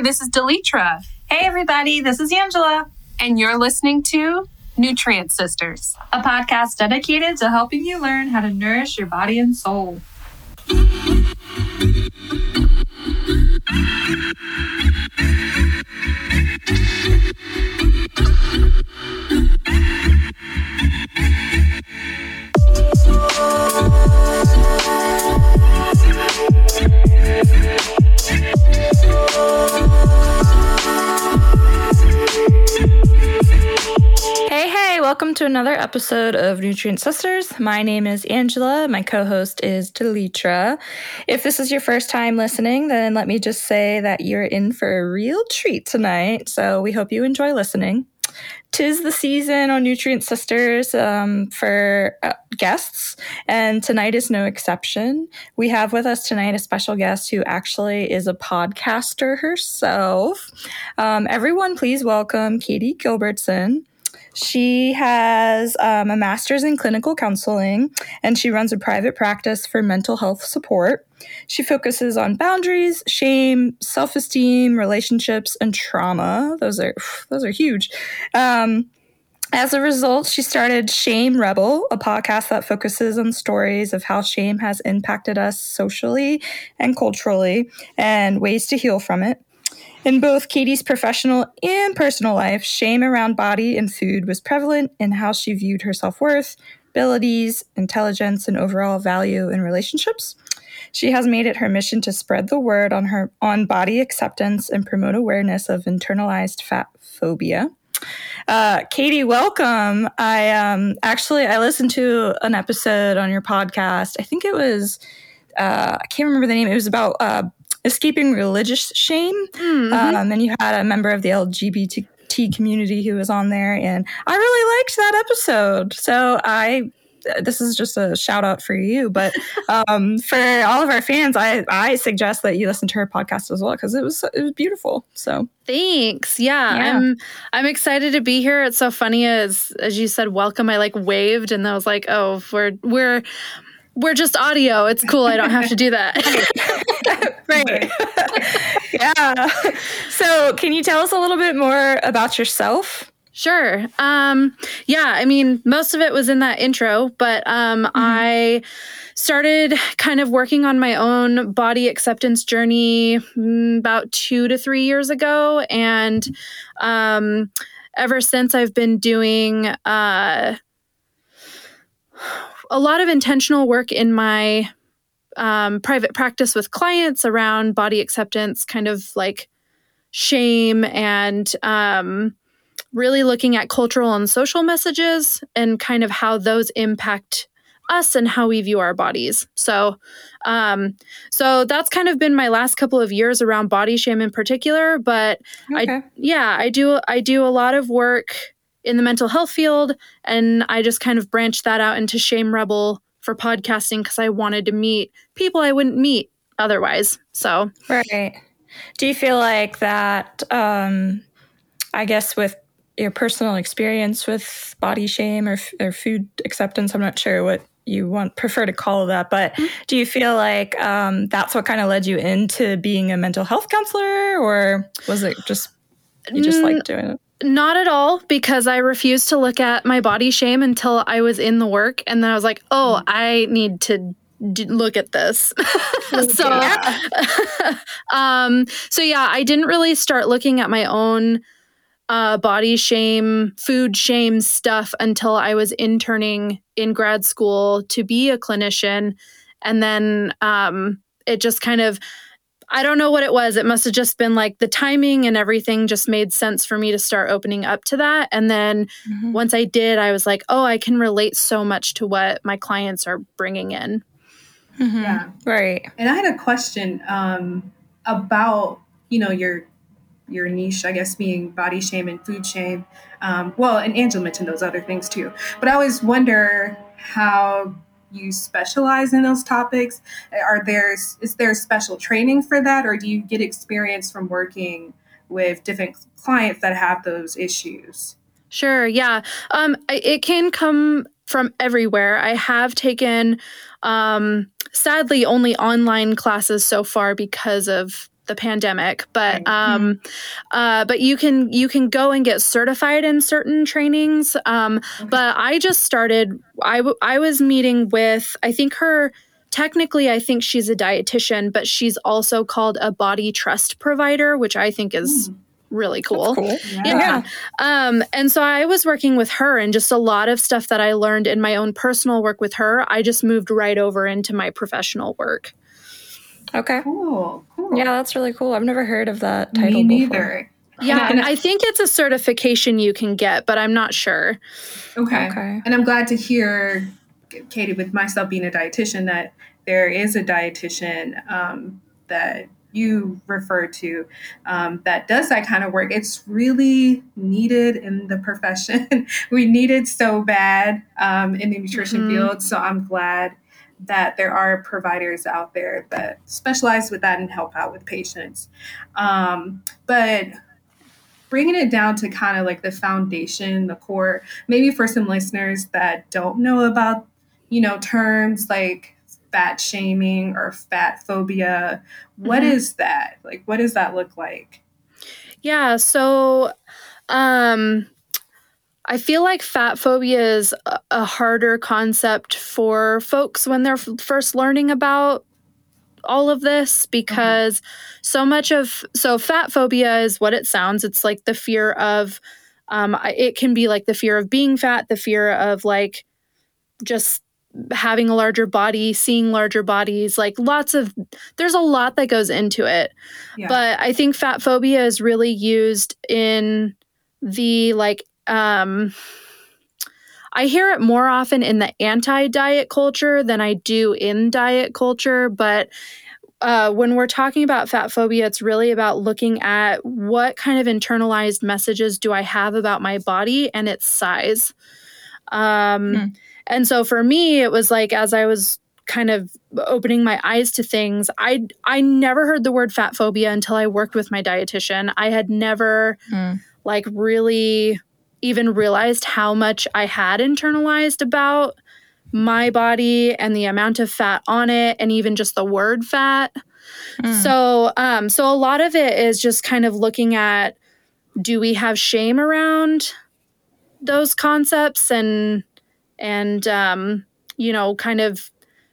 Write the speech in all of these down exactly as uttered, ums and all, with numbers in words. Hey, this is Delitra. Hey, everybody, this is Angela. And you're listening to Nutrient Sisters, a podcast dedicated to helping you learn how to nourish your body and soul. Welcome to another episode of Nutrient Sisters. My name is Angela. My co-host is Delitra. If this is your first time listening, then let me just say that you're in for a real treat tonight. So we hope you enjoy listening. Tis the season on Nutrient Sisters um, for uh, guests, and tonight is no exception. We have with us tonight a special guest who actually is a podcaster herself. Um, everyone, please welcome Katie Gilbertson. She has um, a master's in clinical counseling, and she runs a private practice for mental health support. She focuses on boundaries, shame, self-esteem, relationships, and trauma. Those are those are huge. Um, as a result, she started Shame Rebel, a podcast that focuses on stories of how shame has impacted us socially and culturally and ways to heal from it. In both Katie's professional and personal life, shame around body and food was prevalent in how she viewed her self-worth, abilities, intelligence, and overall value in relationships. She has made it her mission to spread the word on her on body acceptance and promote awareness of internalized fat phobia. Uh, Katie, welcome. I um, actually, I listened to an episode on your podcast. I think it was, uh, I can't remember the name. It was about uh, escaping religious shame. Mm-hmm. Um, and you had a member of the L G B T community who was on there, and I really liked that episode. So I, this is just a shout out for you, but um, for all of our fans, I, I suggest that you listen to her podcast as well, because it was it was beautiful. So thanks. Yeah, yeah, I'm I'm excited to be here. It's so funny, as as you said, welcome. I like waved, and I was like, oh, we're we're. We're just audio. It's cool. I don't have to do that. Right. Yeah. So can you tell us a little bit more about yourself? Sure. Um, yeah. I mean, most of it was in that intro, but um, mm-hmm. I started kind of working on my own body acceptance journey about two to three years ago. And um, ever since, I've been doing... Uh, a lot of intentional work in my um, private practice with clients around body acceptance, kind of like shame, and um, really looking at cultural and social messages and kind of how those impact us and how we view our bodies. So, um, so that's kind of been my last couple of years around body shame in particular. But okay. I, yeah, I do, I do a lot of work in the mental health field, and I just kind of branched that out into Shame Rebel for podcasting because I wanted to meet people I wouldn't meet otherwise. So, right. Do you feel like that, um, I guess, with your personal experience with body shame or, or food acceptance, I'm not sure what you want prefer to call that, but mm-hmm. do you feel like um, that's what kind of led you into being a mental health counselor, or was it just, you just mm-hmm. like doing it? Not at all, because I refused to look at my body shame until I was in the work. And then I was like, oh, I need to d- look at this. so, yeah. um, so yeah, I didn't really start looking at my own uh, body shame, food shame stuff until I was interning in grad school to be a clinician. And then um, it just kind of... I don't know what it was. It must have just been like the timing and everything just made sense for me to start opening up to that. And then mm-hmm. once I did, I was like, oh, I can relate so much to what my clients are bringing in. Mm-hmm. Yeah. Right. And I had a question um, about, you know, your your niche, I guess, being body shame and food shame. Um, well, and Angela mentioned those other things too. But I always wonder how you specialize in those topics. Are there, is there special training for that, or do you get experience from working with different clients that have those issues? Sure, yeah. Um, it can come from everywhere. I have taken, um, sadly, only online classes so far because of the pandemic, but um, uh, but you can you can go and get certified in certain trainings. Um, okay. But I just started. I w- I was meeting with I think her. Technically, I think she's a dietitian, but she's also called a body trust provider, which I think is mm. really cool. cool. Yeah. yeah. Um, and so I was working with her, and just a lot of stuff that I learned in my own personal work with her, I just moved right over into my professional work. Okay. Cool. cool. Yeah, that's really cool. I've never heard of that title Me before. Neither. Yeah, I think it's a certification you can get, but I'm not sure. Okay. okay. And I'm glad to hear, Katie, with myself being a dietitian, that there is a dietitian um, that you refer to um, that does that kind of work. It's really needed in the profession. We need it so bad um, in the nutrition mm-hmm. field. So I'm glad that there are providers out there that specialize with that and help out with patients. Um, but bringing it down to kind of like the foundation, the core, maybe for some listeners that don't know about, you know, terms like fat shaming or fat phobia. What mm-hmm. is that? Like, what does that look like? Yeah. So, um, I feel like fat phobia is a, a harder concept for folks when they're f- first learning about all of this, because mm-hmm. so much of, so fat phobia is what it sounds. It's like the fear of, um, it can be like the fear of being fat, the fear of like just having a larger body, seeing larger bodies, like lots of, there's a lot that goes into it. Yeah. But I think fat phobia is really used in the like, um, I hear it more often in the anti-diet culture than I do in diet culture. But uh, when we're talking about fat phobia, it's really about looking at what kind of internalized messages do I have about my body and its size. Um, hmm. And so for me, it was like, as I was kind of opening my eyes to things, I, I never heard the word fat phobia until I worked with my dietitian. I had never hmm. like really even realized how much I had internalized about my body and the amount of fat on it, and even just the word fat. Mm. So, um, so a lot of it is just kind of looking at, do we have shame around those concepts? And, and, um, you know, kind of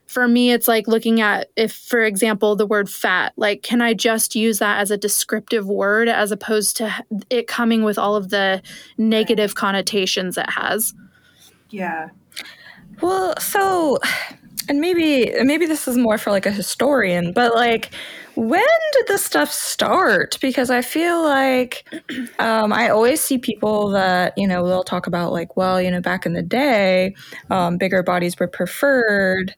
for me, it's like looking at if, for example, the word fat, like, can I just use that as a descriptive word as opposed to it coming with all of the negative connotations it has? Yeah. Well, so, and maybe, maybe this is more for like a historian, but like, when did this stuff start? Because I feel like um, I always see people that, you know, they'll talk about like, well, you know, back in the day, um, bigger bodies were preferred.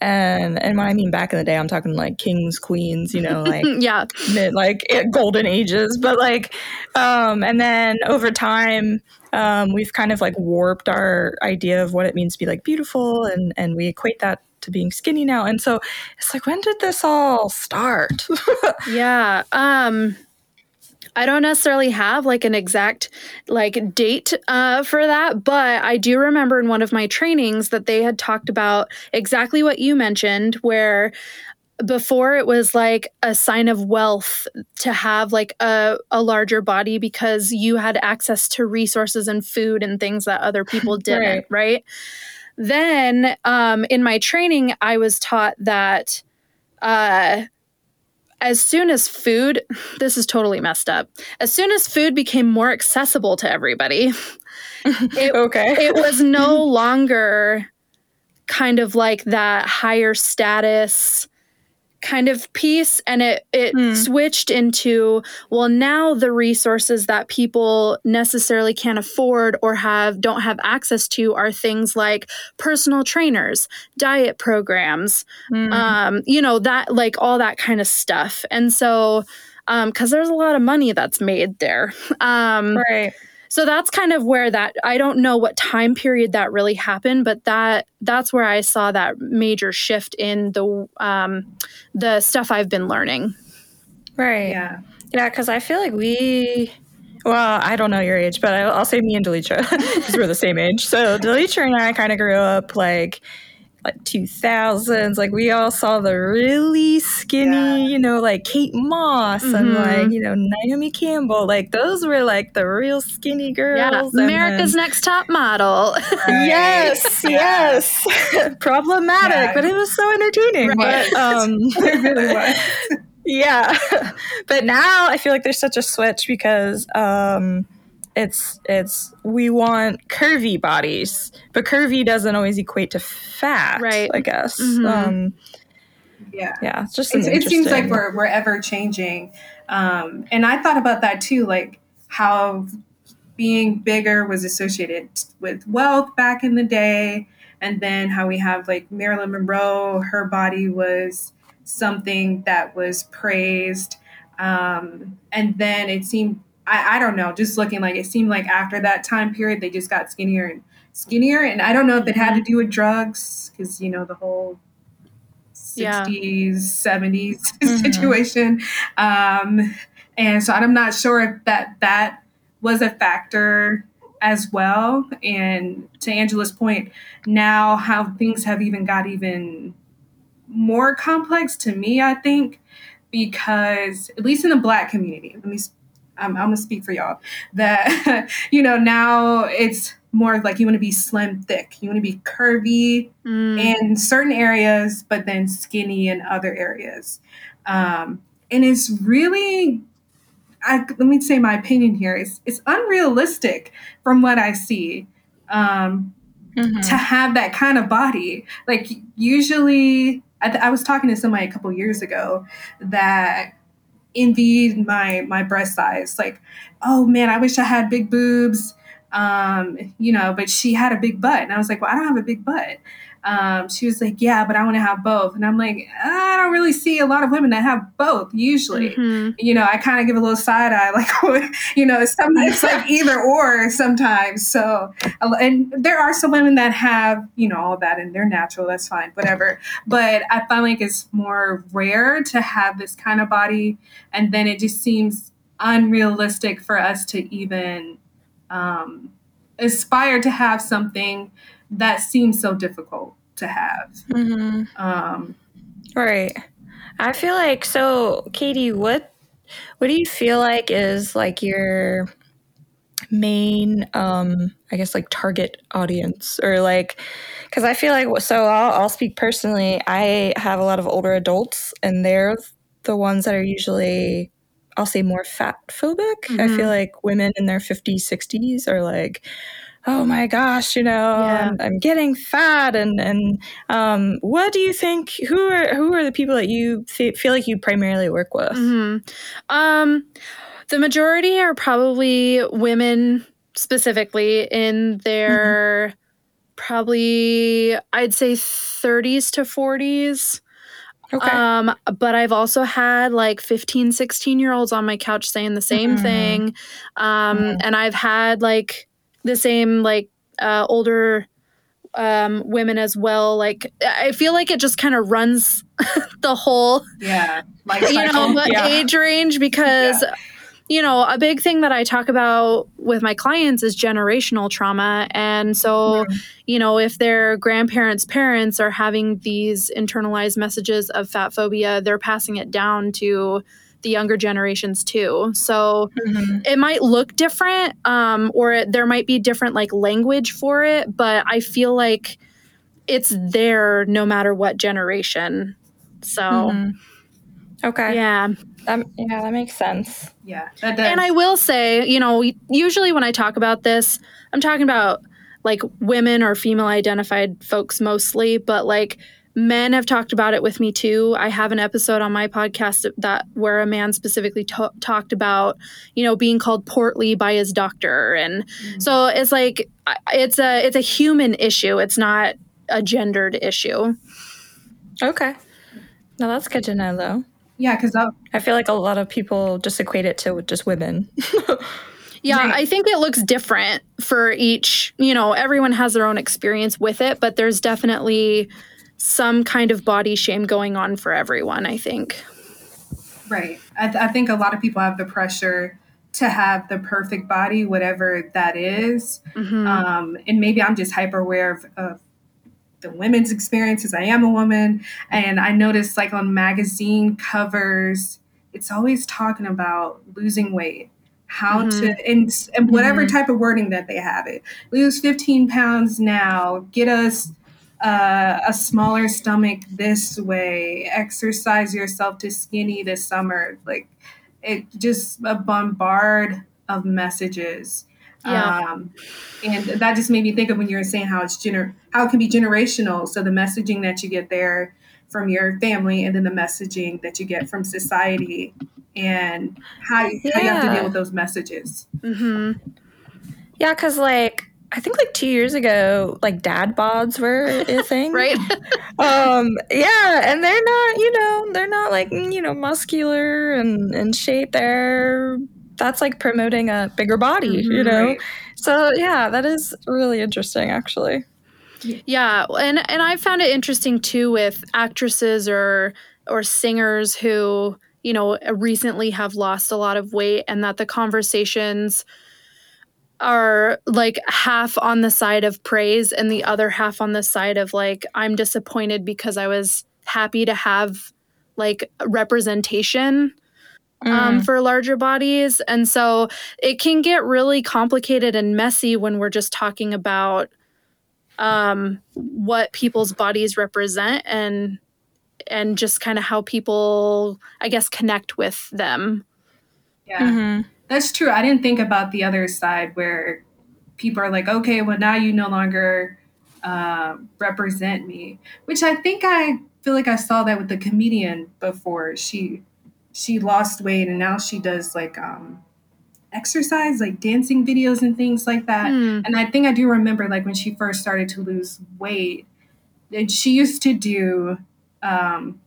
And and when I mean back in the day, I'm talking like kings, queens, you know, like yeah, mid, like golden ages. But like, um, and then over time, um, we've kind of like warped our idea of what it means to be like beautiful, and and we equate that to being skinny now. And so it's like, when did this all start? yeah. Um. I don't necessarily have like an exact like date uh, for that, but I do remember in one of my trainings that they had talked about exactly what you mentioned, where before it was like a sign of wealth to have like a, a larger body because you had access to resources and food and things that other people didn't, right? right? Then um, in my training, I was taught that uh, as soon as food, this is totally messed up. As soon as food became more accessible to everybody, it, okay. it was no longer kind of like that higher status kind of piece. And it, it hmm. switched into, well, now the resources that people necessarily can't afford or have don't have access to are things like personal trainers, diet programs, hmm. um, you know, that like all that kind of stuff. And so, um, 'cause there's a lot of money that's made there. Um, right. So that's kind of where that, I don't know what time period that really happened, but that that's where I saw that major shift in the um, the stuff I've been learning. Right. Yeah. Yeah, because I feel like we, well, I don't know your age, but I'll, I'll say me and Delitra, because we're the same age. So Delitra and I kind of grew up like like two thousands, like we all saw the really skinny, yeah. you know, like Kate Moss mm-hmm. and like, you know, Naomi Campbell, like those were like the real skinny girls. Yeah. America's then, Next Top Model. Right. Yes, yes. Problematic, yeah. but it was so entertaining. Right. But, um, it really was. Yeah. But now I feel like there's such a switch because, um, It's it's we want curvy bodies, but curvy doesn't always equate to fat, right? I guess. Mm-hmm. Um, yeah, yeah. It's just it's, it seems like we're we're ever changing, um, and I thought about that too, like how being bigger was associated with wealth back in the day, and then how we have like Marilyn Monroe, her body was something that was praised, um, and then it seemed. I, I don't know, just looking like it seemed like after that time period, they just got skinnier and skinnier. And I don't know if it had to do with drugs because, you know, the whole sixties, yeah. seventies mm-hmm. situation. Um, and so I'm not sure if that that was a factor as well. And to Angela's point, now how things have even got even more complex to me, I think, because at least in the Black community, let me I'm, I'm going to speak for y'all that, you know, now it's more like you want to be slim, thick, you want to be curvy mm. in certain areas, but then skinny in other areas. Um, and it's really, I, let me say my opinion here is it's unrealistic from what I see um, mm-hmm. to have that kind of body. Like usually I, th- I was talking to somebody a couple years ago that envied my my breast size, like, oh man, I wish I had big boobs, um you know, but she had a big butt. And I was like, well, I don't have a big butt. Um she was like, yeah, but I want to have both. And I'm like, I don't really see a lot of women that have both usually. Mm-hmm. You know, I kind of give a little side eye, like you know, sometimes it's like either or sometimes. So, and there are some women that have, you know, all that and they're natural, that's fine, whatever. But I find like it's more rare to have this kind of body, and then it just seems unrealistic for us to even um aspire to have something that seems so difficult to have. Mm-hmm. Um, right. I feel like, so Katie, what, what do you feel like is like your main, um, I guess like target audience or like, cause I feel like, so I'll, I'll speak personally. I have a lot of older adults and they're the ones that are usually, I'll say, more fat phobic. Mm-hmm. I feel like women in their fifties, sixties are like, oh my gosh, you know, yeah. I'm, I'm getting fat. And, and um, what do you think, who are who are the people that you f- feel like you primarily work with? Mm-hmm. Um, the majority are probably women specifically in their mm-hmm. probably, I'd say thirties to forties. Okay. Um, but I've also had like fifteen, sixteen year olds on my couch saying the same mm-hmm. thing. Um, mm-hmm. And I've had like the same like uh, older um, women as well. Like I feel like it just kind of runs the whole yeah like you know yeah. age range because yeah. you know, a big thing that I talk about with my clients is generational trauma. And so mm-hmm. you know, if their grandparents' parents are having these internalized messages of fat phobia, they're passing it down to the younger generations too. So mm-hmm. it might look different, um, or it, there might be different like language for it, but I feel like it's there no matter what generation. So, mm-hmm. okay. Yeah. That, yeah, that makes sense. Yeah. That does. And I will say, you know, usually when I talk about this, I'm talking about like women or female identified folks mostly, but like men have talked about it with me too. I have an episode on my podcast that where a man specifically t- talked about, you know, being called portly by his doctor. And mm-hmm. so it's like, it's a, it's a human issue. It's not a gendered issue. Okay. Now that's good to know though. Yeah. Cause that- I feel like a lot of people just equate it to just women. Yeah, right. I think it looks different for each, you know, everyone has their own experience with it, but there's definitely some kind of body shame going on for everyone, I think. Right. I, th- I think a lot of people have the pressure to have the perfect body, whatever that is. Mm-hmm. Um, and maybe I'm just hyper aware of, of the women's experiences. I am a woman. And I noticed like on magazine covers, it's always talking about losing weight, how mm-hmm. to, and, and whatever mm-hmm. type of wording that they have it, lose fifteen pounds now, get us uh, a smaller stomach this way, exercise yourself to skinny this summer. Like it just a bombard of messages. Yeah. Um, and that just made me think of when you were saying how it's gener- how it can be generational. So the messaging that you get there from your family and then the messaging that you get from society and how, yeah. how you have to deal with those messages. Mm-hmm. Yeah. Cause like, I think like two years ago, like dad bods were a thing. Right. um, yeah. And they're not, you know, they're not like, you know, muscular and, and shape. They're, that's like promoting a bigger body, mm-hmm, you know? Right. So yeah, that is really interesting actually. Yeah. And and I found it interesting too with actresses or or singers who, you know, recently have lost a lot of weight, and that the conversations are like half on the side of praise and the other half on the side of like, I'm disappointed because I was happy to have like representation. Mm-hmm. Um, for larger bodies. And so it can get really complicated and messy when we're just talking about um, what people's bodies represent and and just kind of how people, I guess, connect with them. Yeah, mm-hmm. That's true. I didn't think about the other side where people are like, okay, well, now you no longer uh, represent me, which I think I feel like I saw that with the comedian before. She... She lost weight and now she does like um, exercise, like dancing videos and things like that. Mm. And I think I do remember like when she first started to lose weight, and she used to do, um,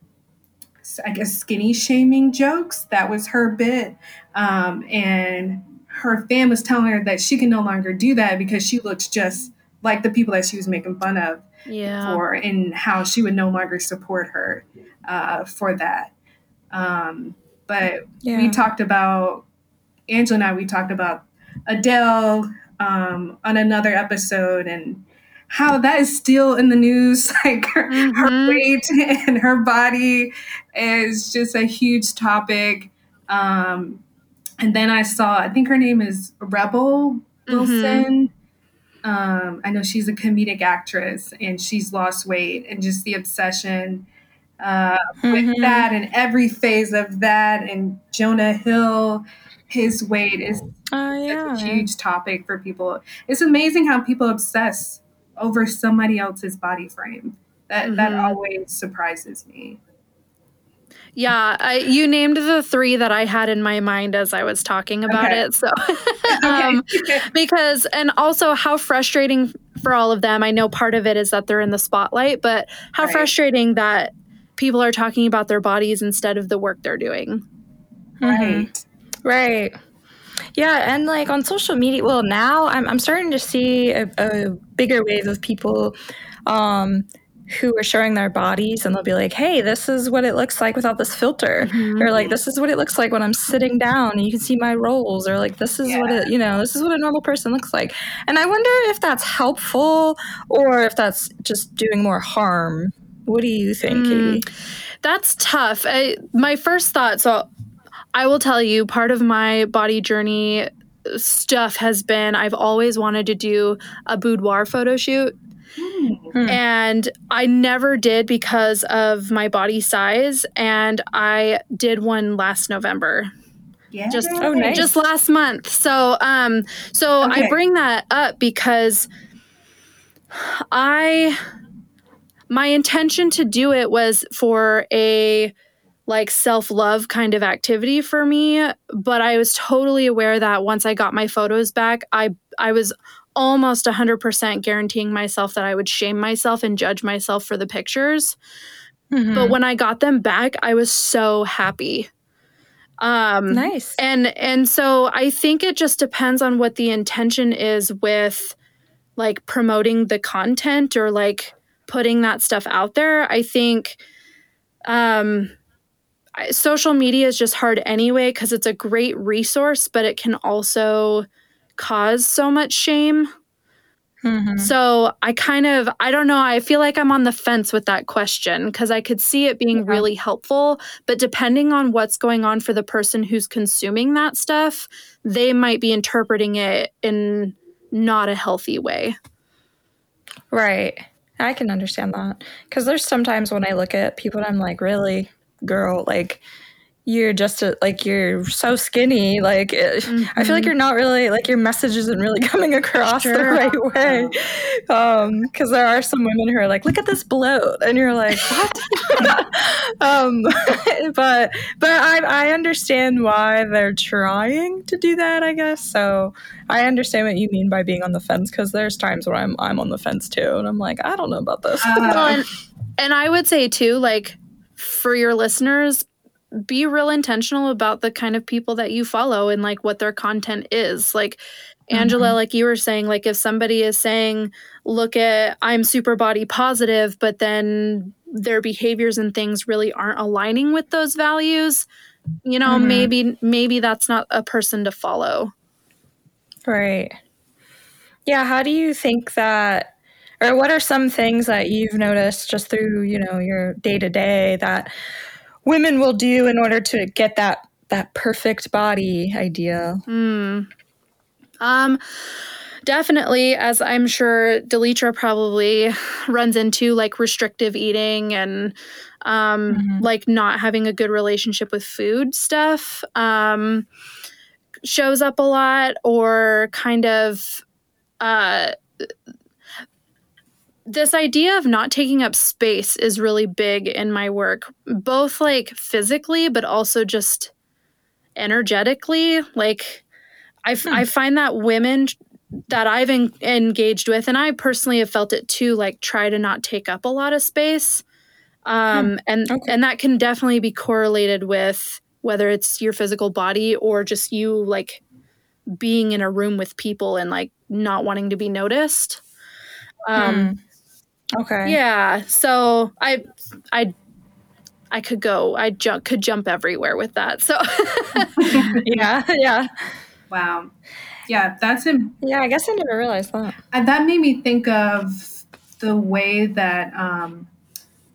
I guess, skinny shaming jokes. That was her bit. Um, and her fan was telling her that she can no longer do that because she looks just like the people that she was making fun of yeah. for, and how she would no longer support her uh, for that. Um, but yeah. we talked about, Angela and I, we talked about Adele, um, on another episode, and how that is still in the news, like her, mm-hmm. her weight and her body is just a huge topic. Um, and then I saw, I think her name is Rebel Wilson. Mm-hmm. Um, I know she's a comedic actress and she's lost weight, and just the obsession uh with mm-hmm. that and every phase of that. And Jonah Hill, his weight is oh, yeah. a huge topic for people. It's amazing how people obsess over somebody else's body frame. That mm-hmm. that always surprises me. Yeah, I, you named the three that I had in my mind as I was talking about okay. it. So, um, okay. because, and also how frustrating for all of them. I know part of it is that they're in the spotlight, but how right. frustrating that people are talking about their bodies instead of the work they're doing. Right. Mm-hmm. Right. Yeah. And like on social media, well, now I'm I'm starting to see a, a bigger wave of people um, who are showing their bodies, and they'll be like, hey, this is what it looks like without this filter. Mm-hmm. Or like, this is what it looks like when I'm sitting down and you can see my rolls. Or like, this is yeah. what it, you know, this is what a normal person looks like. And I wonder if that's helpful or if that's just doing more harm. What do you think, Katie? Mm, that's tough. I, my first thought, so I will tell you, part of my body journey stuff has been I've always wanted to do a boudoir photo shoot. Mm. And I never did because of my body size. And I did one last November. Yeah. Just, oh, nice. Just last month. So, um, so okay. I bring that up because I... my intention to do it was for a like self-love kind of activity for me, but I was totally aware that once I got my photos back, I I was almost one hundred percent guaranteeing myself that I would shame myself and judge myself for the pictures. Mm-hmm. But when I got them back, I was so happy. Um, nice. And and so I think it just depends on what the intention is with like promoting the content or like putting that stuff out there. I think um, social media is just hard anyway because it's a great resource, but it can also cause so much shame. Mm-hmm. So I kind of, I don't know, I feel like I'm on the fence with that question because I could see it being yeah. really helpful. But depending on what's going on for the person who's consuming that stuff, they might be interpreting it in not a healthy way. Right. I can understand that. Because there's sometimes when I look at people and I'm like, really, girl, like, you're just a, like, you're so skinny. Like, it, mm-hmm. I feel like you're not really, like, your message isn't really coming across sure. the right way. Um, because there are some women who are like, look at this bloat. And you're like, what? um, but but I, I understand why they're trying to do that, I guess. So I understand what you mean by being on the fence, because there's times where I'm, I'm on the fence too. And I'm like, I don't know about this. Uh, well, and, and I would say too, like, for your listeners, be real intentional about the kind of people that you follow and like what their content is. Like Angela, mm-hmm. like you were saying, like if somebody is saying, look at, I'm super body positive, but then their behaviors and things really aren't aligning with those values, you know, mm-hmm. maybe, maybe that's not a person to follow. Right. Yeah. How do you think that, or what are some things that you've noticed just through, you know, your day to day that women will do in order to get that that perfect body idea? Mm. Um, definitely, as I'm sure Delitra probably runs into, like restrictive eating and um, mm-hmm. like not having a good relationship with food stuff um, shows up a lot, or kind of uh, this idea of not taking up space is really big in my work, both like physically, but also just energetically. Like I, f- hmm. I find that women that I've en- engaged with, and I personally have felt it too, like try to not take up a lot of space. Um, hmm. and, okay. and that can definitely be correlated with whether it's your physical body or just you like being in a room with people and like not wanting to be noticed. Um, hmm. Okay. Yeah. So I, I, I could go, I jump, could jump everywhere with that. So yeah. Yeah. Wow. Yeah. That's, a, yeah, I guess I never realized that. And that made me think of the way that, um,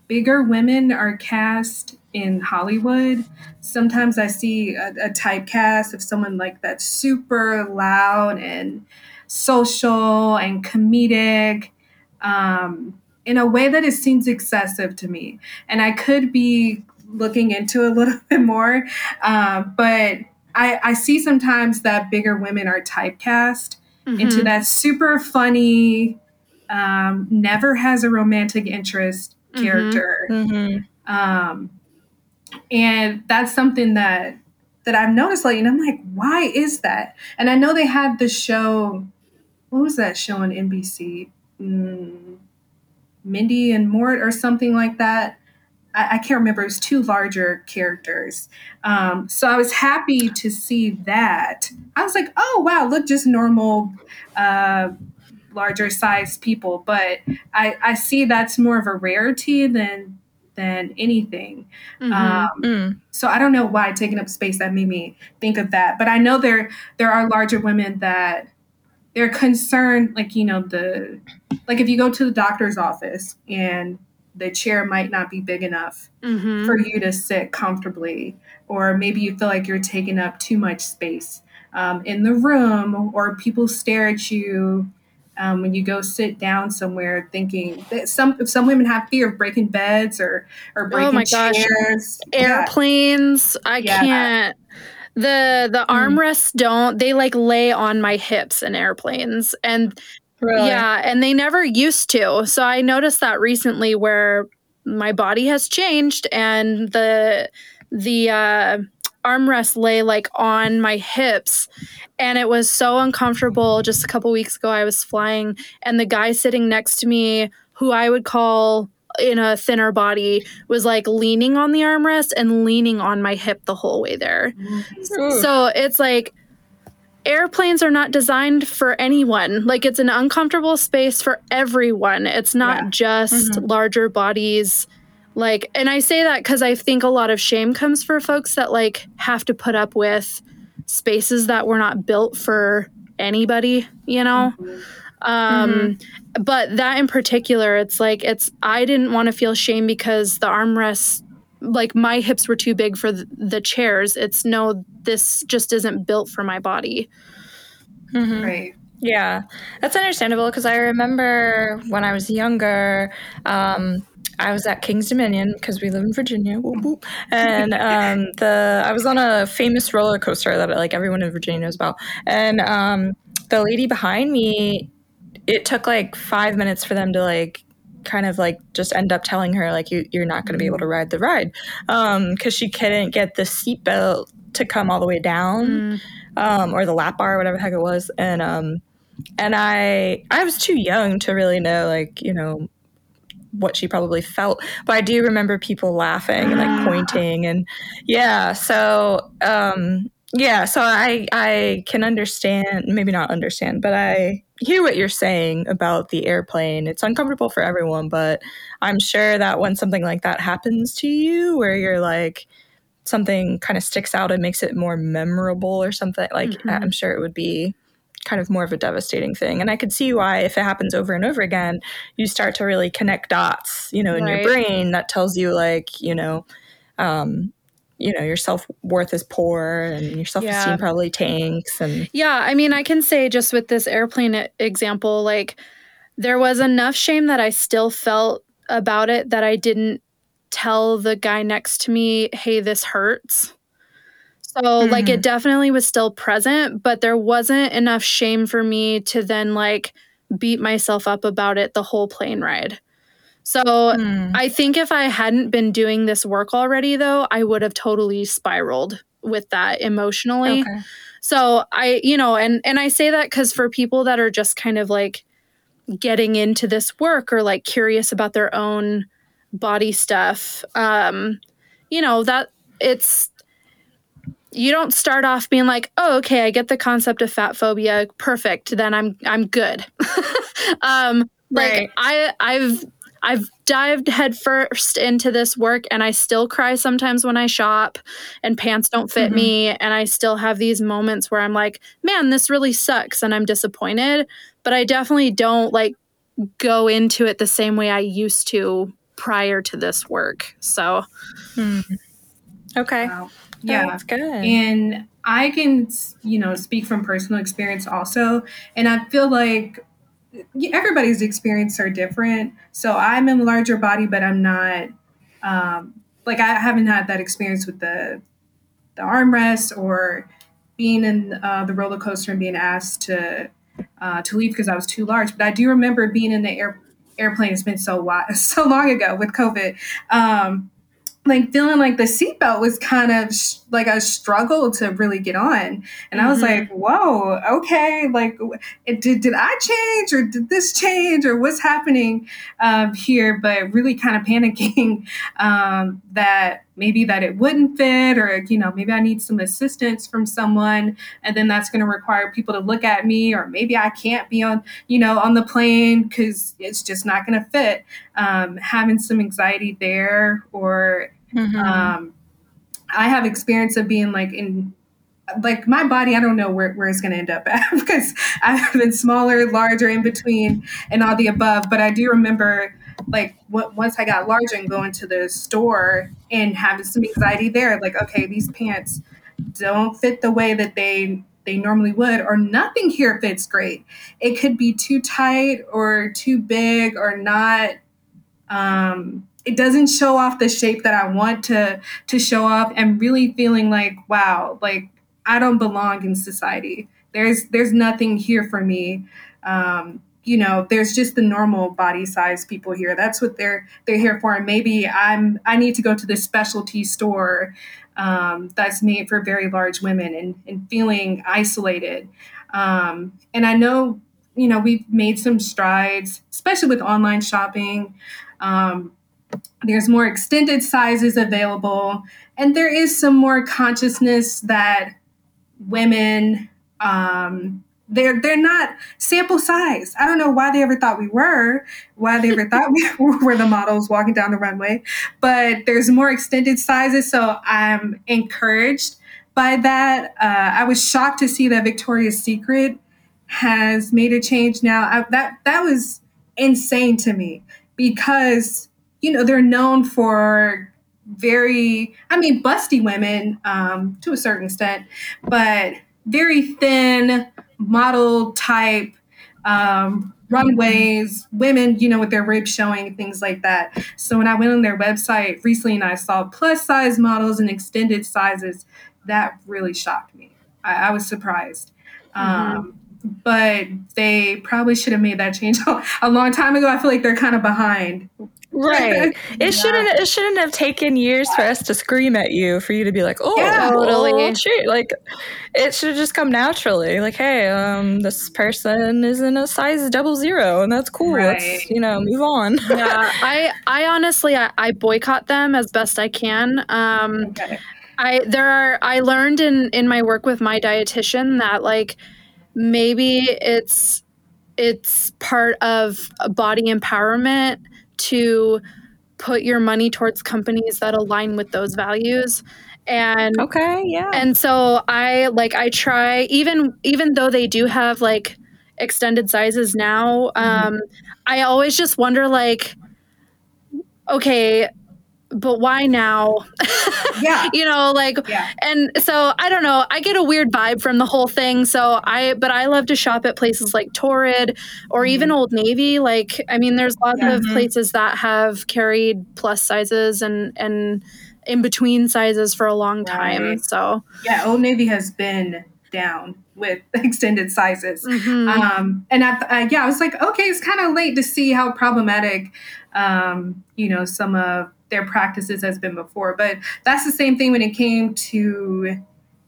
bigger women are cast in Hollywood. Sometimes I see a, a typecast of someone like that's super loud and social and comedic, um, in a way that it seems excessive to me. And I could be looking into a little bit more, uh, but I, I see sometimes that bigger women are typecast mm-hmm. into that super funny, um, never has a romantic interest mm-hmm. character. Mm-hmm. Um, and that's something that, that I've noticed lately. And I'm like, why is that? And I know they had the show, what was that show on N B C? Mm, Mindy and Mort or something like that. I, I can't remember. It was two larger characters. Um, so I was happy to see that. I was like, oh, wow, look, just normal, uh, larger sized people. But I, I see that's more of a rarity than than anything. Mm-hmm. Um, mm. So I don't know why taking up space, that made me think of that. But I know there there are larger women that they're concerned, like, you know, the like if you go to the doctor's office and the chair might not be big enough mm-hmm. for you to sit comfortably, or maybe you feel like you're taking up too much space um, in the room, or people stare at you Um, when you go sit down somewhere, thinking that some some women have fear of breaking beds or or breaking oh my gosh. chairs, airplanes. Yeah. I yeah. can't. The the armrests mm. don't. They like lay on my hips in airplanes, and really? yeah, and they never used to. So I noticed that recently, where my body has changed, and the the. Uh, armrest lay like on my hips, and it was so uncomfortable. Just a couple weeks ago I was flying, and the guy sitting next to me, who I would call in a thinner body, was like leaning on the armrest and leaning on my hip the whole way there. Ooh. So it's like airplanes are not designed for anyone. Like it's an uncomfortable space for everyone. It's not yeah. just mm-hmm. larger bodies. Like, and I say that because I think a lot of shame comes for folks that like have to put up with spaces that were not built for anybody, you know? Mm-hmm. Um, mm-hmm. But that in particular, it's like, it's, I didn't want to feel shame because the armrests, like my hips were too big for th- the chairs. It's no, this just isn't built for my body. Mm-hmm. Right. Yeah, that's understandable because I remember when I was younger, um, I was at King's Dominion because we live in Virginia, whoop, whoop. and um, the I was on a famous roller coaster that like everyone in Virginia knows about, and um, the lady behind me, it took like five minutes for them to like kind of like just end up telling her like you you're not going to be able to ride the ride because um, she couldn't get the seatbelt to come all the way down mm. um, or the lap bar, whatever the heck it was, and. Um, And I I was too young to really know, like, you know, what she probably felt. But I do remember people laughing and, like, pointing. And, yeah, so, um, yeah, so I I can understand, maybe not understand, but I hear what you're saying about the airplane. It's uncomfortable for everyone, but I'm sure that when something like that happens to you where you're, like, something kind of sticks out and makes it more memorable or something, like, mm-hmm. I'm sure it would be kind of more of a devastating thing. And I could see why if it happens over and over again, you start to really connect dots, you know, in right. your brain that tells you like, you know, um, you know, your self-worth is poor and your self-esteem yeah. probably tanks. And yeah, I mean, I can say just with this airplane example, like there was enough shame that I still felt about it that I didn't tell the guy next to me, hey, this hurts. So, mm-hmm. like, it definitely was still present, but there wasn't enough shame for me to then, like, beat myself up about it the whole plane ride. So, mm. I think if I hadn't been doing this work already, though, I would have totally spiraled with that emotionally. Okay. So, I, you know, and, and I say that because for people that are just kind of, like, getting into this work or, like, curious about their own body stuff, um, you know, that it's... You don't start off being like, oh, okay, I get the concept of fat phobia. Perfect. Then I'm I'm good. um, right. Like I, I've I've dived headfirst into this work and I still cry sometimes when I shop and pants don't fit mm-hmm. me. And I still have these moments where I'm like, man, this really sucks and I'm disappointed. But I definitely don't like go into it the same way I used to prior to this work. So, hmm. okay. Wow. Yeah, that's good. And I can, you know, speak from personal experience also. And I feel like everybody's experiences are different. So I'm in a larger body, but I'm not, um, like I haven't had that experience with the the armrest or being in uh, the roller coaster and being asked to uh, to leave because I was too large. But I do remember being in the air, airplane. It's been so wide, so long ago with COVID. Um, like feeling like the seatbelt was kind of sh- like I struggled to really get on. And mm-hmm. I was like, whoa, okay. Like it, did, did I change or did this change or what's happening um, here? But really kind of panicking um, that maybe that it wouldn't fit or, you know, maybe I need some assistance from someone and then that's going to require people to look at me or maybe I can't be on, you know, on the plane because it's just not going to fit. Um, having some anxiety there or mm-hmm. um, I have experience of being like in like my body, I don't know where, where it's going to end up at because I've been smaller, larger, in between and all the above. But I do remember like what, once I got larger and going to the store and having some anxiety there, like, okay, these pants don't fit the way that they they normally would, or nothing here fits great. It could be too tight or too big or not. Um, it doesn't show off the shape that I want to to show off, and really feeling like, wow, like I don't belong in society. There's there's nothing here for me. Um, you know, there's just the normal body size people here. That's what they're, they're here for. And maybe I'm, I need to go to this specialty store um, that's made for very large women and, and feeling isolated. Um, and I know, you know, we've made some strides, especially with online shopping. Um, there's more extended sizes available and there is some more consciousness that women, um, They're they're not sample size. I don't know why they ever thought we were, why they ever thought we were the models walking down the runway. But there's more extended sizes, so I'm encouraged by that. Uh, I was shocked to see that Victoria's Secret has made a change now. I, that that was insane to me because, you know, they're known for very, I mean, busty women um, to a certain extent, but very thin, model type um, runways, women, you know, with their ribs showing, things like that. So when I went on their website recently and I saw plus size models and extended sizes, that really shocked me. I, I was surprised. Mm-hmm. Um, but they probably should have made that change a long time ago. I feel like they're kind of behind. Right. It yeah. shouldn't it shouldn't have taken years yeah. for us to scream at you for you to be like, oh, yeah, totally. Oh shoot. Like it should have just come naturally. Like, hey, um, this person is in a size double zero and that's cool. Right. Let's, you know, move on. Yeah. I I honestly I, I boycott them as best I can. Um okay. I there are I learned in, in my work with my dietitian that like maybe it's it's part of body empowerment to put your money towards companies that align with those values. And okay, yeah. And so I like I try even even though they do have like extended sizes now, um, mm-hmm. I always just wonder like, okay, but why now? Yeah. You know, like, yeah. And so I don't know, I get a weird vibe from the whole thing. So I, but I love to shop at places like Torrid or mm-hmm. even Old Navy. Like, I mean, there's lots yeah. of mm-hmm. places that have carried plus sizes and, and in between sizes for a long time. Right. So yeah, Old Navy has been down with extended sizes. Mm-hmm. Um, and I, uh, yeah, I was like, okay, it's kind of late to see how problematic, um, you know, some of, uh, their practices has been before. But that's the same thing when it came to,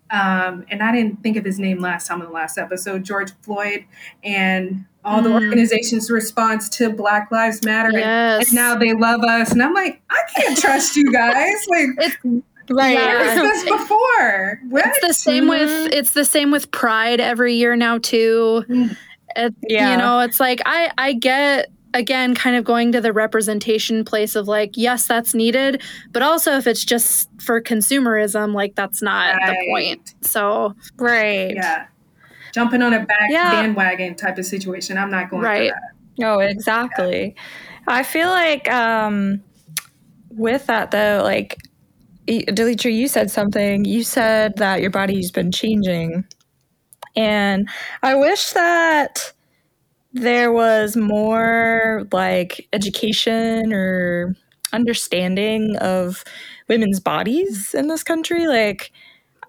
um, and I didn't think of his name last time in the last episode, George Floyd and all mm. the organization's response to Black Lives Matter. Yes. And, and now they love us. And I'm like, I can't trust you guys. Like, it's- Right. Yeah. This before. What? It's the same mm-hmm. with, it's the same with Pride every year now too. Mm. It, yeah. You know, it's like, I, I get, again, kind of going to the representation place of like, yes, that's needed, but also if it's just for consumerism, like that's not right. the point. So, right. Yeah. Jumping on a back yeah. bandwagon type of situation. I'm not going right. for that. Oh, exactly. Yeah. I feel like um, with that though, like, Delitra, you said something, you said that your body's been changing. And I wish that there was more like education or understanding of women's bodies in this country. Like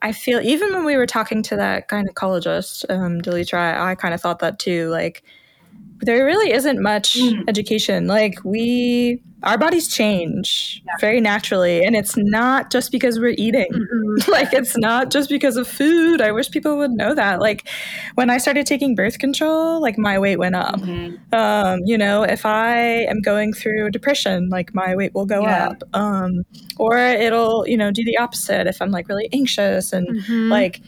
I feel even when we were talking to that gynecologist, um, Delitra, I, I kind of thought that too. Like there really isn't much mm. education. Like we, our bodies change yeah. very naturally. And it's not just because we're eating. Mm-hmm. Like it's not just because of food. I wish people would know that. Like when I started taking birth control, like my weight went up. Mm-hmm. Um, you know, if I am going through depression, like my weight will go yeah. up. Um, or it'll, you know, do the opposite if I'm like really anxious and mm-hmm. like,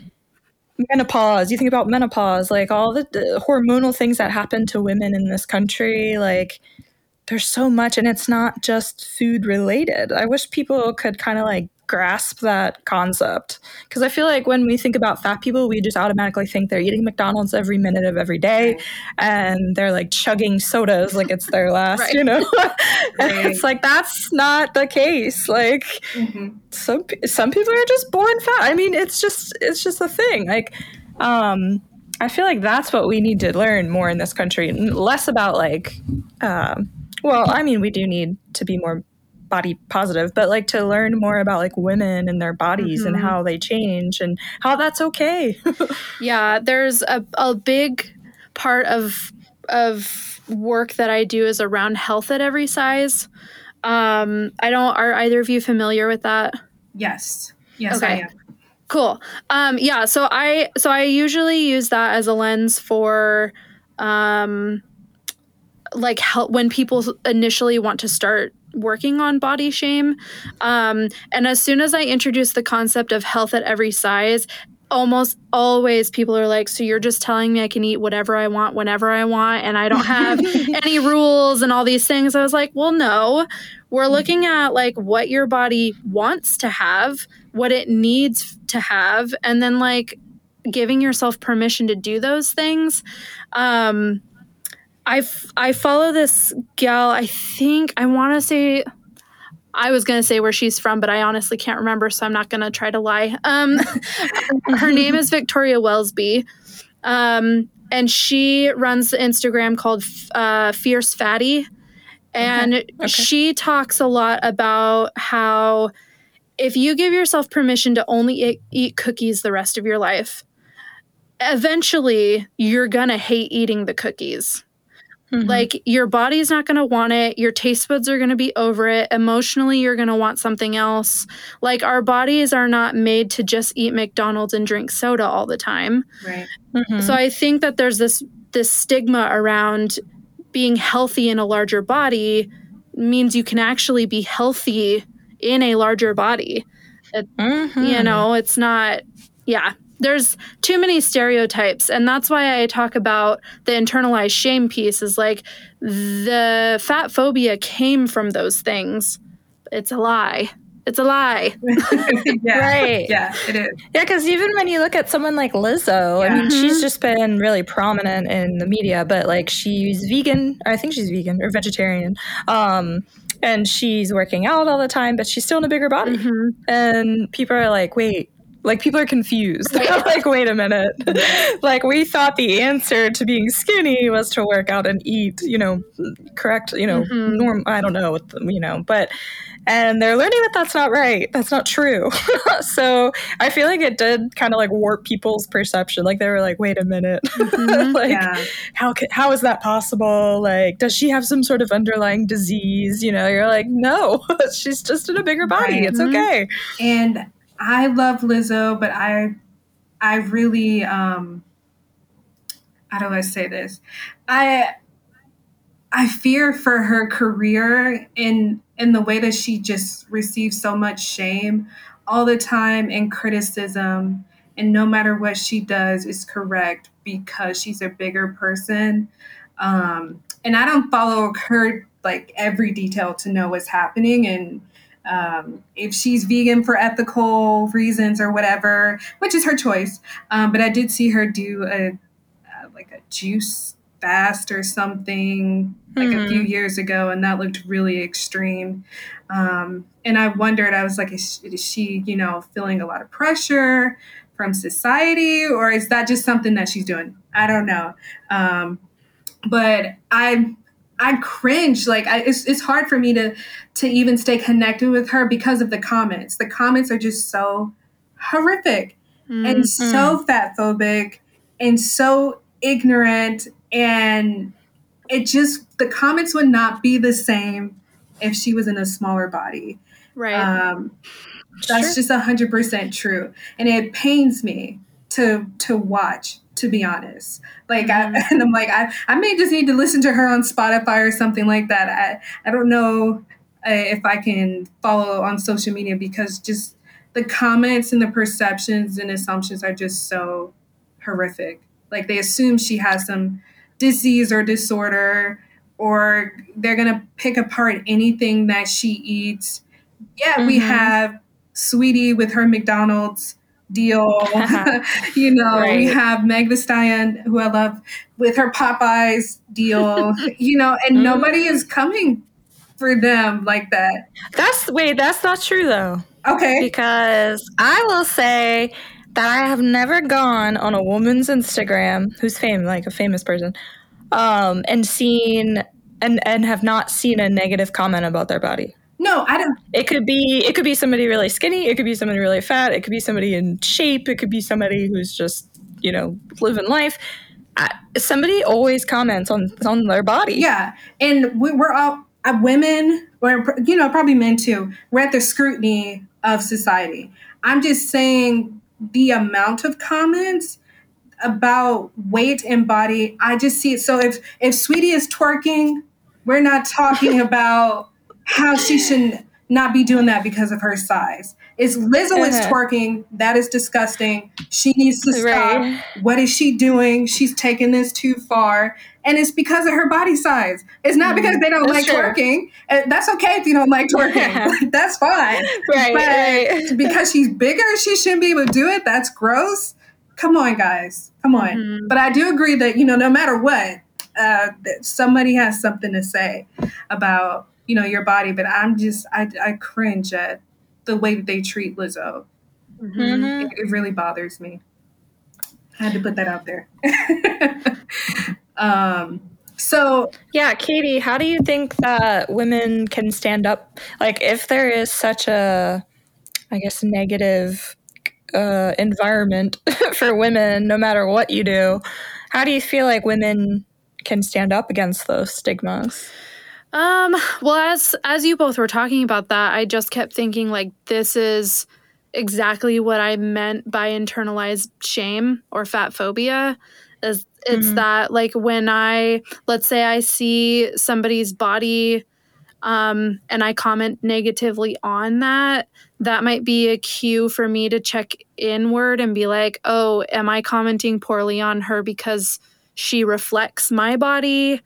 menopause, you think about menopause, like all the, the hormonal things that happen to women in this country, like there's so much and it's not just food related. I wish people could kind of like grasp that concept because I feel like when we think about fat people, we just automatically think they're eating McDonald's every minute of every day and they're like chugging sodas like it's their last, right. you know, and right. it's like, that's not the case. Like mm-hmm. some, some people are just born fat. I mean, it's just, it's just a thing. Like, um, I feel like that's what we need to learn more in this country, less about like, um, well, I mean, we do need to be more body positive, but like to learn more about like women and their bodies mm-hmm. and how they change and how that's okay. Yeah, there's a, a big part of of work that I do is around health at every size. Um, I don't, are either of you familiar with that? Yes. Yes, okay. I am. Cool. Um, yeah, so I so I usually use that as a lens for um, like help when people initially want to start working on body shame. Um, and as soon as I introduce the concept of health at every size, almost always people are like, so you're just telling me I can eat whatever I want, whenever I want, and I don't have any rules and all these things. I was like, well, no, we're looking at like what your body wants to have, what it needs to have. And then like, giving yourself permission to do those things. Um, I've, I follow this gal, I think, I want to say, I was going to say where she's from, but I honestly can't remember, so I'm not going to try to lie. Um, her name is Victoria Wellsby, um, and she runs the Instagram called uh, Fierce Fatty, and okay. Okay. she talks a lot about how if you give yourself permission to only eat, eat cookies the rest of your life, eventually you're going to hate eating the cookies. Mm-hmm. Like, your body's not going to want it. Your taste buds are going to be over it. Emotionally, you're going to want something else. Like, our bodies are not made to just eat McDonald's and drink soda all the time. Right. Mm-hmm. So I think that there's this this stigma around being healthy in a larger body means you can actually be healthy in a larger body. It, mm-hmm. You know, it's not, yeah. There's too many stereotypes, and that's why I talk about the internalized shame piece is like the fat phobia came from those things. It's a lie. It's a lie. yeah. Right. Yeah, it is. Yeah, because even when you look at someone like Lizzo, yeah. I mean, mm-hmm. she's just been really prominent in the media, but like she's vegan. I think she's vegan or vegetarian. Um and she's working out all the time, but she's still in a bigger body. Mm-hmm. And people are like, wait. Like, people are confused. Like, wait a minute. Like, we thought the answer to being skinny was to work out and eat, you know, correct, you know, mm-hmm. norm. I don't know, you know, but, and they're learning that that's not right. That's not true. So I feel like it did kind of like warp people's perception. Like, they were like, wait a minute. Mm-hmm. Like, yeah. how can, how is that possible? Like, does she have some sort of underlying disease? You know, you're like, no, she's just in a bigger body. Right. It's mm-hmm. okay. And I love Lizzo, but I, I really, um, how do I say this? I, I fear for her career in, in the way that she just receives so much shame all the time and criticism, and no matter what she does is correct because she's a bigger person. Um, and I don't follow her like every detail to know what's happening, and Um, if she's vegan for ethical reasons or whatever, which is her choice. Um, but I did see her do a, uh, like a juice fast or something like mm-hmm. a few years ago. And that looked really extreme. Um, and I wondered, I was like, is she, is she, you know, feeling a lot of pressure from society, or is that just something that she's doing? I don't know. Um, but I I cringe. Like, I, it's it's hard for me to, to even stay connected with her because of the comments. The comments are just so horrific mm-hmm. and so fatphobic and so ignorant. And it just, the comments would not be the same if she was in a smaller body. Right. Um, that's sure. just one hundred percent true. And it pains me to to watch. To be honest, like, I, and I'm like, I, I may just need to listen to her on Spotify or something like that. I, I don't know uh, if I can follow on social media, because just the comments and the perceptions and assumptions are just so horrific. Like, they assume she has some disease or disorder, or they're going to pick apart anything that she eats. Yeah, mm-hmm. we have Sweetie with her McDonald's deal. You know, right. we have Meg Thee Stallion, who I love, with her Popeyes deal, you know, and mm. nobody is coming for them like that. That's, wait, that's not true though. Okay. Because I will say that I have never gone on a woman's Instagram who's fam- like a famous person, um, and seen, and, and have not seen a negative comment about their body. No, I don't. It could be it could be somebody really skinny. It could be somebody really fat. It could be somebody in shape. It could be somebody who's just, you know, living life. I, somebody always comments on on their body. Yeah, and we, we're all uh, women, or you know, probably men too. We're at the scrutiny of society. I'm just saying the amount of comments about weight and body. I just see it. So if if Sweetie is twerking, we're not talking about how she should not be doing that because of her size. It's Lizzo uh-huh. is twerking. That is disgusting. She needs to stop. Right. What is she doing? She's taking this too far. And it's because of her body size. It's not mm-hmm. because they don't that's like true. Twerking. That's okay if you don't like twerking. Yeah. That's fine. Right, but right. because she's bigger, she shouldn't be able to do it. That's gross. come on, guys, come on. Mm-hmm. But I do agree that, you know, no matter what, uh, that somebody has something to say about, you know, your body. But I'm just, I, I cringe at the way that they treat Lizzo. Mm-hmm. It, it really bothers me. I had to put that out there. um, so yeah, Katie, how do you think that women can stand up? Like, if there is such a, I guess, negative uh, environment for women, no matter what you do, how do you feel like women can stand up against those stigmas? Um, well, as as you both were talking about that, I just kept thinking, like, this is exactly what I meant by internalized shame or fat phobia. Is it's mm-hmm. that, like, when I, let's say I see somebody's body um, and I comment negatively on that, that might be a cue for me to check inward and be like, oh, am I commenting poorly on her because she reflects my body?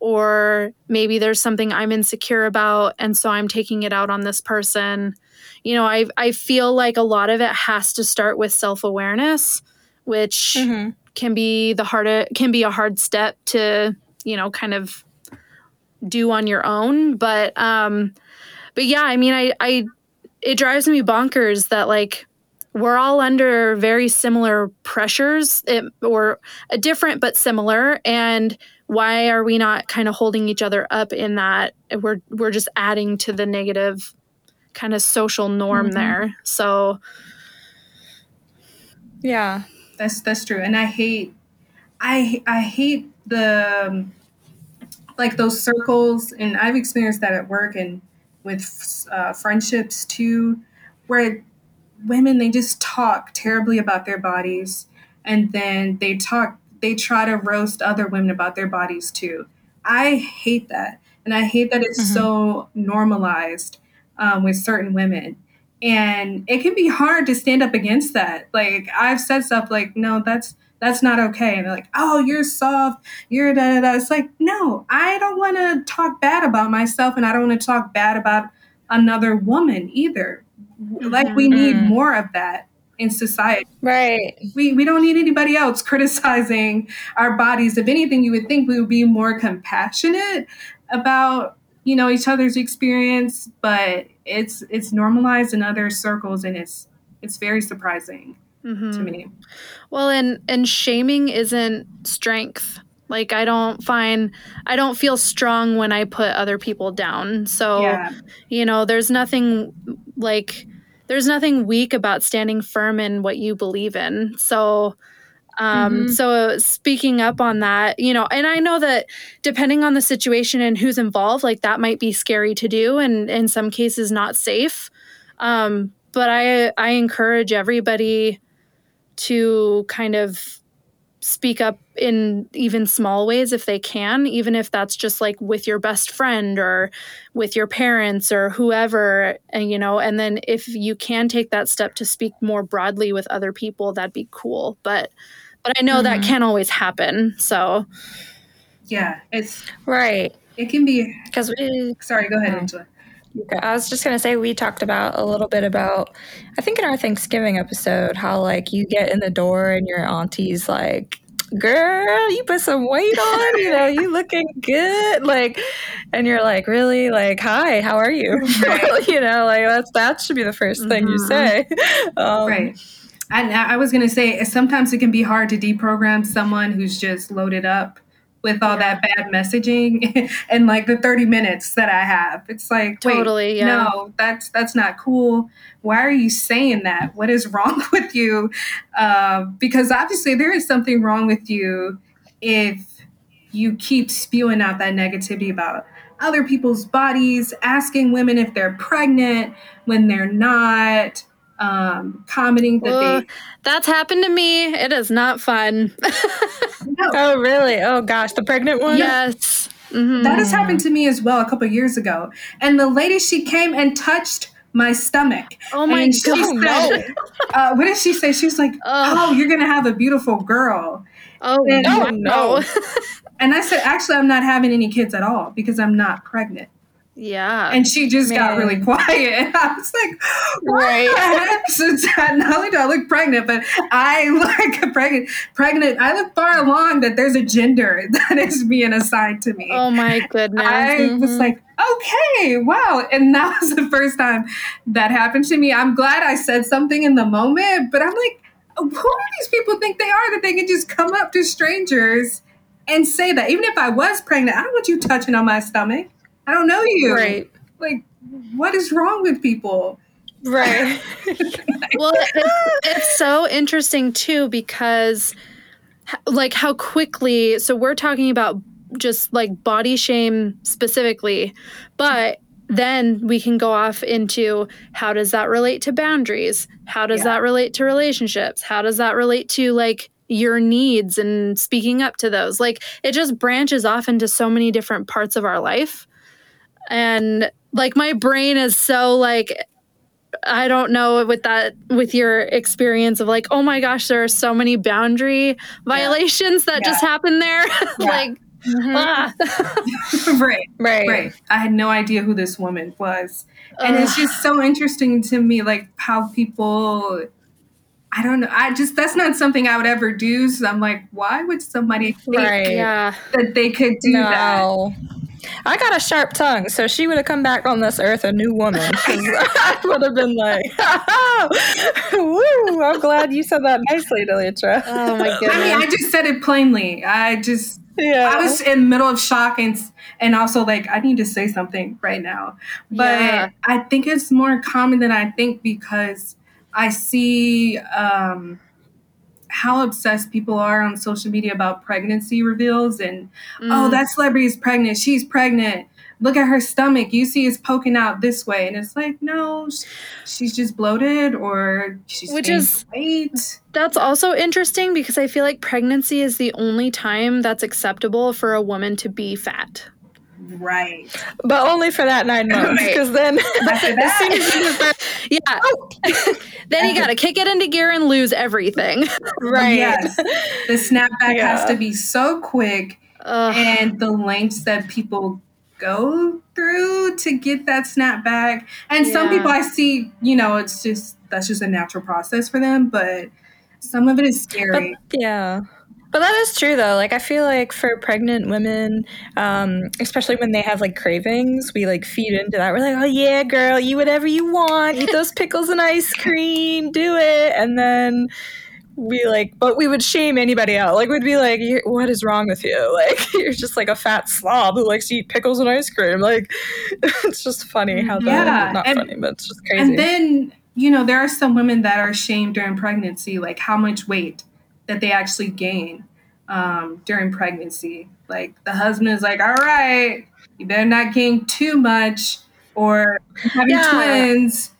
Or maybe there's something I'm insecure about, and so I'm taking it out on this person. You know, I I feel like a lot of it has to start with self-awareness, which mm-hmm. can be the hard can be a hard step to, you know, kind of do on your own. But um, but yeah, I mean, I I it drives me bonkers that, like, we're all under very similar pressures, it, or a different but similar, and why are we not kind of holding each other up in that? We're we're just adding to the negative kind of social norm mm-hmm. there. So yeah, that's that's true. And I hate, I I hate the um, like those circles, and I've experienced that at work and with uh, friendships too, where women, they just talk terribly about their bodies, and then they talk, they try to roast other women about their bodies too. I hate that. And I hate that it's mm-hmm. so normalized um, with certain women. And it can be hard to stand up against that. Like, I've said stuff like, no, that's, that's not okay. And they're like, oh, you're soft, you're da da da. It's like, no, I don't want to talk bad about myself, and I don't want to talk bad about another woman either. Like, we need mm-hmm. more of that in society. Right. We we don't need anybody else criticizing our bodies. If anything, you would think we would be more compassionate about, you know, each other's experience, but it's it's normalized in other circles, and it's it's very surprising mm-hmm. to me. Well, and and shaming isn't strength. Like, I don't find, I don't feel strong when I put other people down. So, yeah. you know, there's nothing like, there's nothing weak about standing firm in what you believe in. So, um, mm-hmm. so speaking up on that, you know, and I know that depending on the situation and who's involved, like, that might be scary to do, and in some cases not safe. Um, but I, I encourage everybody to kind of speak up in even small ways if they can, even if that's just, like, with your best friend or with your parents or whoever, and, you know, and then if you can take that step to speak more broadly with other people, that'd be cool. But, but I know mm-hmm. that can't always happen. So yeah, it's right. It can be, because we, sorry, go ahead, Angela. I was just going to say, we talked about a little bit about, I think in our Thanksgiving episode, how, like, you get in the door and your auntie's like, girl, you put some weight on, you know, you looking good. Like, and you're like, really? Like, hi, how are you? Right. You know, like, that's, that should be the first thing mm-hmm. you say. Um, right. And I, I was going to say, sometimes it can be hard to deprogram someone who's just loaded up with all yeah. that bad messaging and, like, the thirty minutes that I have. It's like, totally, wait, yeah. no, that's, that's not cool. Why are you saying that? What is wrong with you? Uh, because obviously there is something wrong with you if you keep spewing out that negativity about other people's bodies, asking women if they're pregnant when they're not, um, commenting that Whoa, they... That's happened to me. It is not fun. No. Oh, really? Oh, gosh. The pregnant one? Yes. Mm-hmm. That has happened to me as well a couple of years ago. And the lady, she came and touched my stomach. Oh, my and God. She said, uh, what did she say? She was like, Ugh. oh, you're going to have a beautiful girl. Oh, and no, no. And I said, actually, I'm not having any kids at all because I'm not pregnant. Yeah. And she just Man. got really quiet. I was like, what right. the heck? So not only do I look pregnant, but I look pregnant. pregnant. I look far along that there's a gender that is being assigned to me. Oh, my goodness. I mm-hmm. was like, okay, wow. And that was the first time that happened to me. I'm glad I said something in the moment, but I'm like, who do these people think they are that they can just come up to strangers and say that? Even if I was pregnant, I don't want you touching on my stomach. I don't know you. Right. Like, what is wrong with people? Right. Well, it's, it's so interesting, too, because, like, how quickly... So we're talking about just, like, body shame specifically, but... then we can go off into how does that relate to boundaries? How does yeah. that relate to relationships? How does that relate to like your needs and speaking up to those? Like it just branches off into so many different parts of our life. And like my brain is so like, I don't know with that, with your experience of like, oh my gosh, there are so many boundary violations yeah. that yeah. just happen there. Yeah. Like, mm-hmm. ah. right, right, right. I had no idea who this woman was. And Ugh. It's just so interesting to me, like how people, I don't know, I just, that's not something I would ever do. So I'm like, why would somebody think right. yeah. that they could do no. that? I got a sharp tongue, so she would have come back on this earth a new woman. I would have been like, oh, woo, I'm glad you said that nicely, Delitra. Oh my goodness. I mean, I just said it plainly. I just, yeah. I was in the middle of shock and and also like, I need to say something right now. But yeah. I think it's more common than I think because I see um, how obsessed people are on social media about pregnancy reveals and, mm. oh, that celebrity is pregnant. She's pregnant. Look at her stomach. You see it's poking out this way. And it's like, no, she's just bloated or she's Which is, weight. That's also interesting because I feel like pregnancy is the only time that's acceptable for a woman to be fat. Right. But only for that nine months because right. then as soon as you start, yeah. Oh. Then you got to kick it into gear and lose everything. Right. Yes. The snapback yeah. has to be so quick Ugh. And the lengths that people go through to get that snap back. And yeah. some people I see, you know, it's just, that's just a natural process for them, but some of it is scary. But, yeah. But that is true though. Like I feel like for pregnant women, um, especially when they have like cravings, we like feed into that. We're like, oh yeah, girl, eat whatever you want, eat those pickles and ice cream, do it. And then we like, but we would shame anybody out. Like we'd be like, what is wrong with you? Like you're just like a fat slob who likes to eat pickles and ice cream. Like it's just funny how that, yeah. not and, funny, but it's just crazy. And then, you know, there are some women that are shamed during pregnancy, like how much weight that they actually gain um, during pregnancy. Like the husband is like, all right, you better not gain too much or having yeah. twins,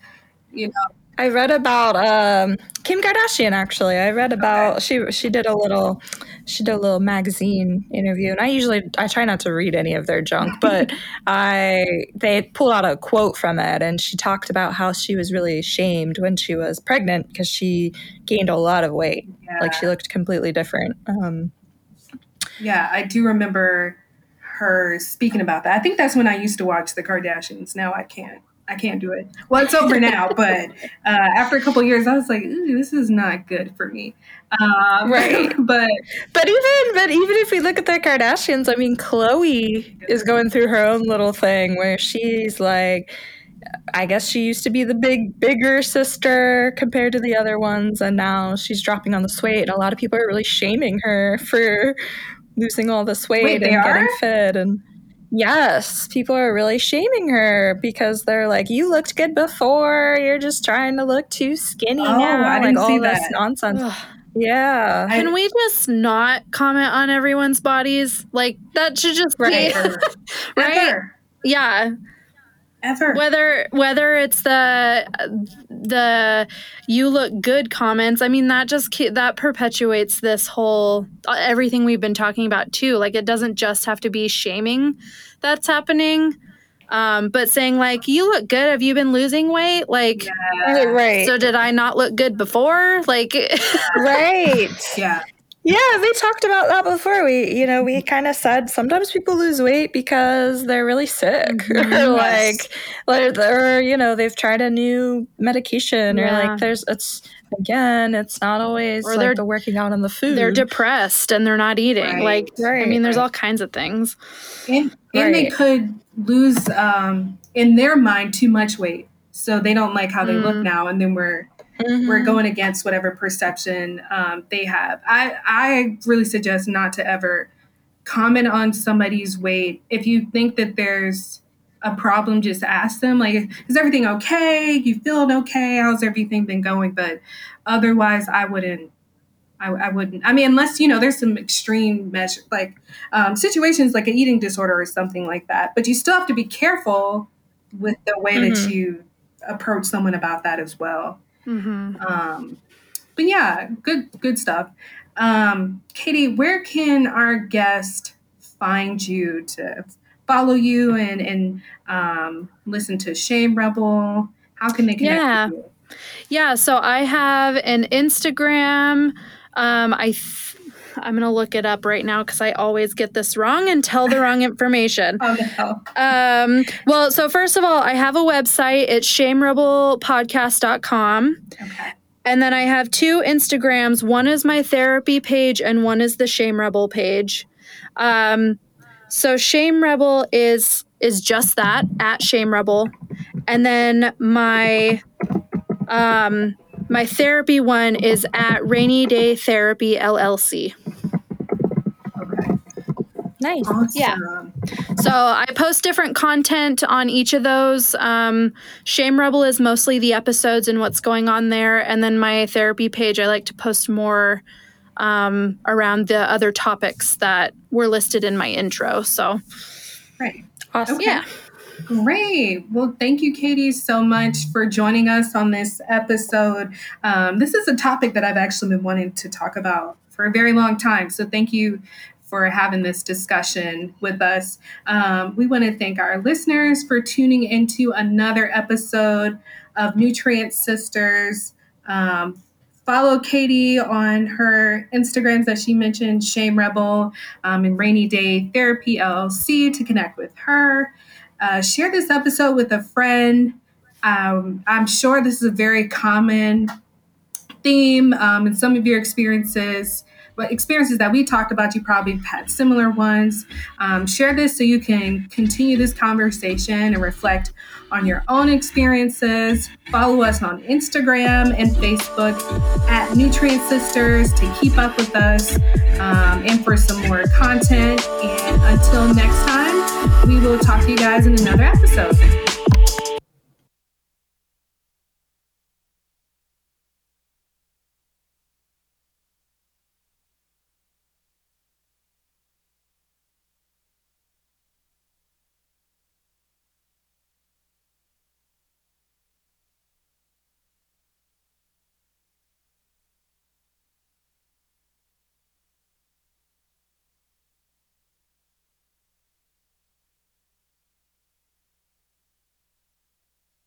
you know. I read about um, Kim Kardashian. Actually, I read about okay. she she did a little she did a little magazine interview, and I usually I try not to read any of their junk, but I they pulled out a quote from it, and she talked about how she was really shamed when she was pregnant because she gained a lot of weight, yeah. like she looked completely different. Um, yeah, I do remember her speaking about that. I think that's when I used to watch the Kardashians. Now I can't. I can't do it. Well, it's over now, but uh, after a couple of years, I was like, ooh, this is not good for me. Um, right. But but even but even if we look at the Kardashians, I mean, Khloe is going through her own little thing where she's like, I guess she used to be the big, bigger sister compared to the other ones, and now she's dropping on this weight, and a lot of people are really shaming her for losing all this weight Wait, and getting fit and. Yes, people are really shaming her because they're like, you looked good before. You're just trying to look too skinny oh, now. I didn't like, see all that. This nonsense. Ugh. Yeah. Can I, we just not comment on everyone's bodies? Like, that should just right. be. right? Ever. Yeah. Ever. Whether whether it's the the you look good comments, I mean that just that perpetuates this whole everything we've been talking about too. Like it doesn't just have to be shaming that's happening, um, but saying like you look good. Have you been losing weight? Like yeah. right. So did I not look good before? Like right. yeah. Yeah, we talked about that before. We, you know, we kind of said sometimes people lose weight because they're really sick, mm-hmm. or like, like, or you know, they've tried a new medication, yeah. or like, there's it's again, it's not always or like they're the working out on the food. They're depressed and they're not eating. Right. Like, right. I mean, there's all kinds of things, and, and right. they could lose um, in their mind too much weight, so they don't like how they mm. look now, and then we're. Mm-hmm. We're going against whatever perception um, they have. I, I really suggest not to ever comment on somebody's weight. If you think that there's a problem, just ask them, like, is everything okay? You feeling okay? How's everything been going? But otherwise, I wouldn't. I, I wouldn't. I mean, unless, you know, there's some extreme measure, like um, situations like an eating disorder or something like that. But you still have to be careful with the way mm-hmm. that you approach someone about that as well. Mm-hmm. Um, but yeah, good, good stuff. Um, Katie, where can our guest find you to follow you and, and, um, listen to Shame Rebel? How can they connect yeah. with you? Yeah. So I have an Instagram. Um, I, th- I'm going to look it up right now because I always get this wrong and tell the wrong information. Oh, no. Um, well, so first of all, I have a website. It's shame rebel podcast dot com. Okay. And then I have two Instagrams. One is my therapy page and one is the Shame Rebel page. Um, so Shame Rebel is is just that, at Shame Rebel. And then my... Um, My therapy one is at Rainy Day Therapy L L C. Okay. Nice. Awesome. Yeah. So I post different content on each of those. Um, Shame Rebel is mostly the episodes and what's going on there. And then my therapy page, I like to post more um, around the other topics that were listed in my intro. So. Right. Awesome. Okay. Yeah. Great. Well, thank you, Katie, so much for joining us on this episode. Um, this is a topic that I've actually been wanting to talk about for a very long time. So thank you for having this discussion with us. Um, we want to thank our listeners for tuning into another episode of Nutrient Sisters. Um, follow Katie on her Instagrams that she mentioned, Shame Rebel um, and Rainy Day Therapy L L C, to connect with her. Uh, share this episode with a friend. Um, I'm sure this is a very common theme um, in some of your experiences, but experiences that we talked about, you probably had similar ones. Um, share this so you can continue this conversation and reflect on your own experiences. Follow us on Instagram and Facebook at Nutrient Sisters to keep up with us um, and for some more content. And until next time, we will talk to you guys in another episode.